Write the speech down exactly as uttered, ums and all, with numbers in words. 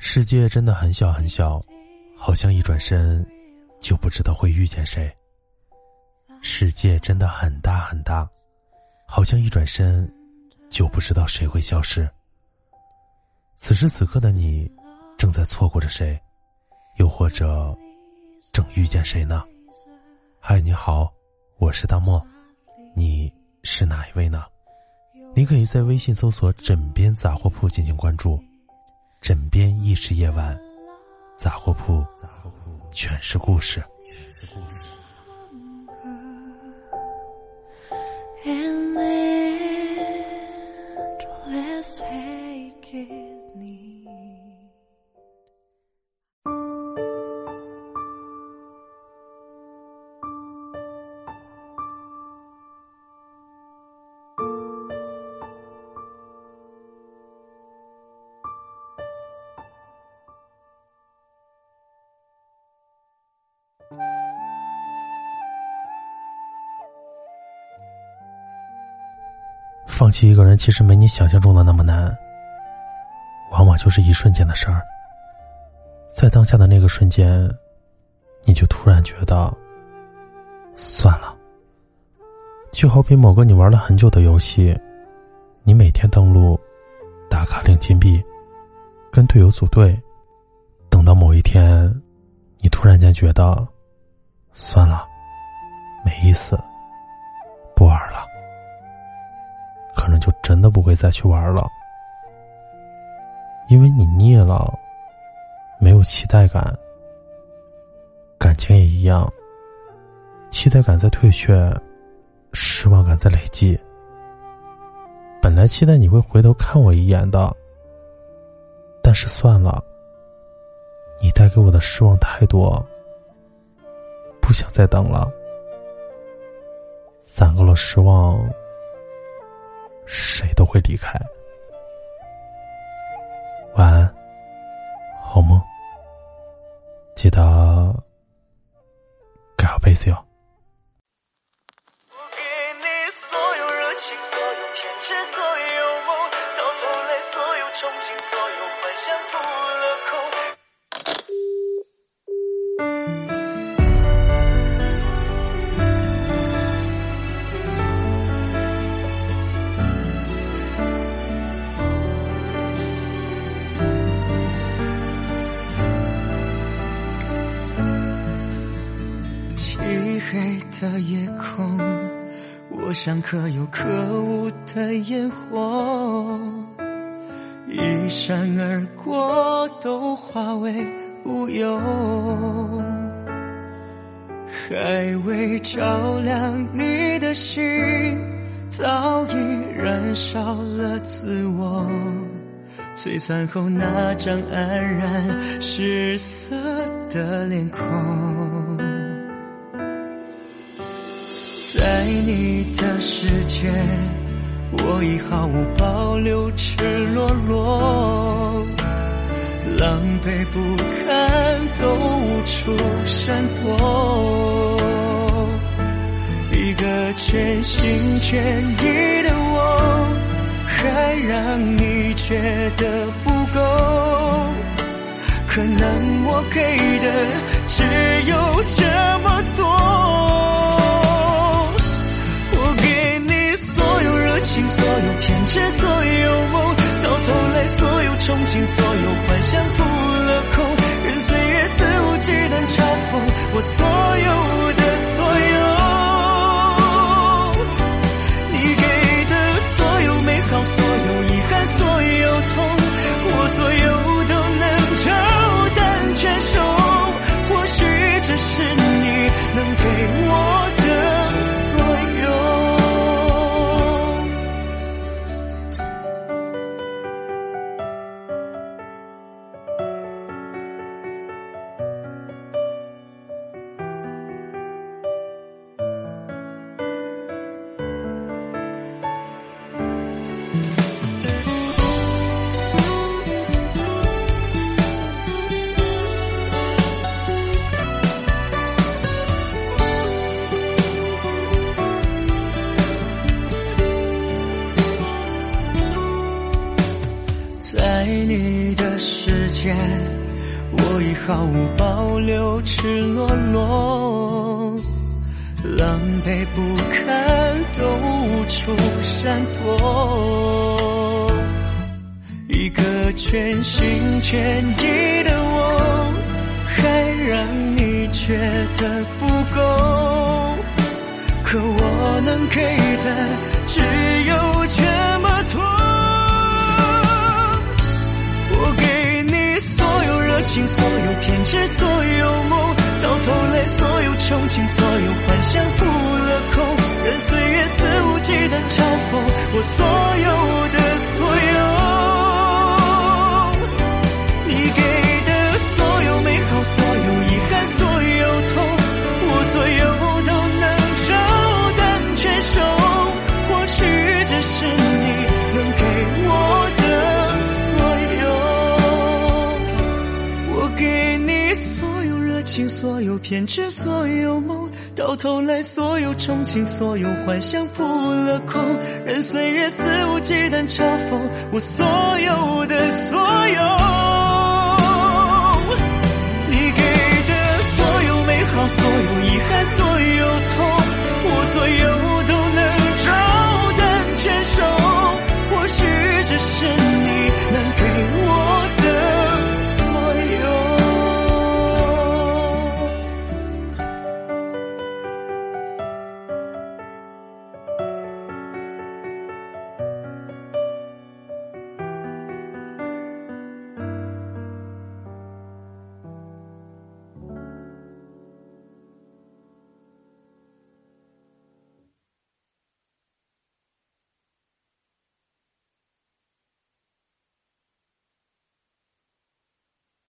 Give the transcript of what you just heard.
世界真的很小很小，好像一转身就不知道会遇见谁。世界真的很大很大，好像一转身就不知道谁会消失。此时此刻的你正在错过着谁，又或者正遇见谁呢？嗨，你好，我是大漠，你是哪一位呢？你可以在微信搜索枕边杂货铺进行关注，枕边亦是夜晚，杂货铺全是故事。放弃一个人其实没你想象中的那么难，往往就是一瞬间的事儿。在当下的那个瞬间，你就突然觉得算了。就好比某个你玩了很久的游戏，你每天登录打卡领金币，跟队友组队，等到某一天你突然间觉得算了，没意思，不玩了，可能就真的不会再去玩了，因为你腻了，没有期待感。感情也一样，期待感在退却，失望感在累积。本来期待你会回头看我一眼的，但是算了，你带给我的失望太多，不想再等了。攒够了失望，谁都会离开。晚安，好梦，记得盖好被子哟。的夜空，我像可有可无的烟火，一闪而过都化为乌有。还未照亮你的心，早已燃烧了自我。璀璨后那张黯然失色的脸孔，在你的世界，我已毫无保留，赤裸裸，狼狈不堪都无处闪躲。一个全心全意的我，还让你觉得不够，可能我给的只有这么多。所有偏执，所有梦，到头来所有憧憬，所有幻想扑了空，任岁月肆无忌惮嘲讽我所有的所有。你给的所有美好，所有遗憾，所有痛，我所有都能照单全收。或许这是你能给我的所有。你的世界，我已毫无保留，赤裸裸，狼狈不堪，都无处闪躲。一个全心全意的我，还让你觉得不够，可我能给的只有这么多。所有偏执，所有梦，到头来所有憧憬，所有幻想扑了空，任岁月肆无忌惮嘲讽我所有的所有。你给的所有美好，所有遗憾，所有痛，我所有都能照单全收。或许这是你能给我的。给你所有热情，所有偏执，所有梦，到头来所有憧憬，所有幻想扑了空，任岁月肆无忌惮嘲讽我所有的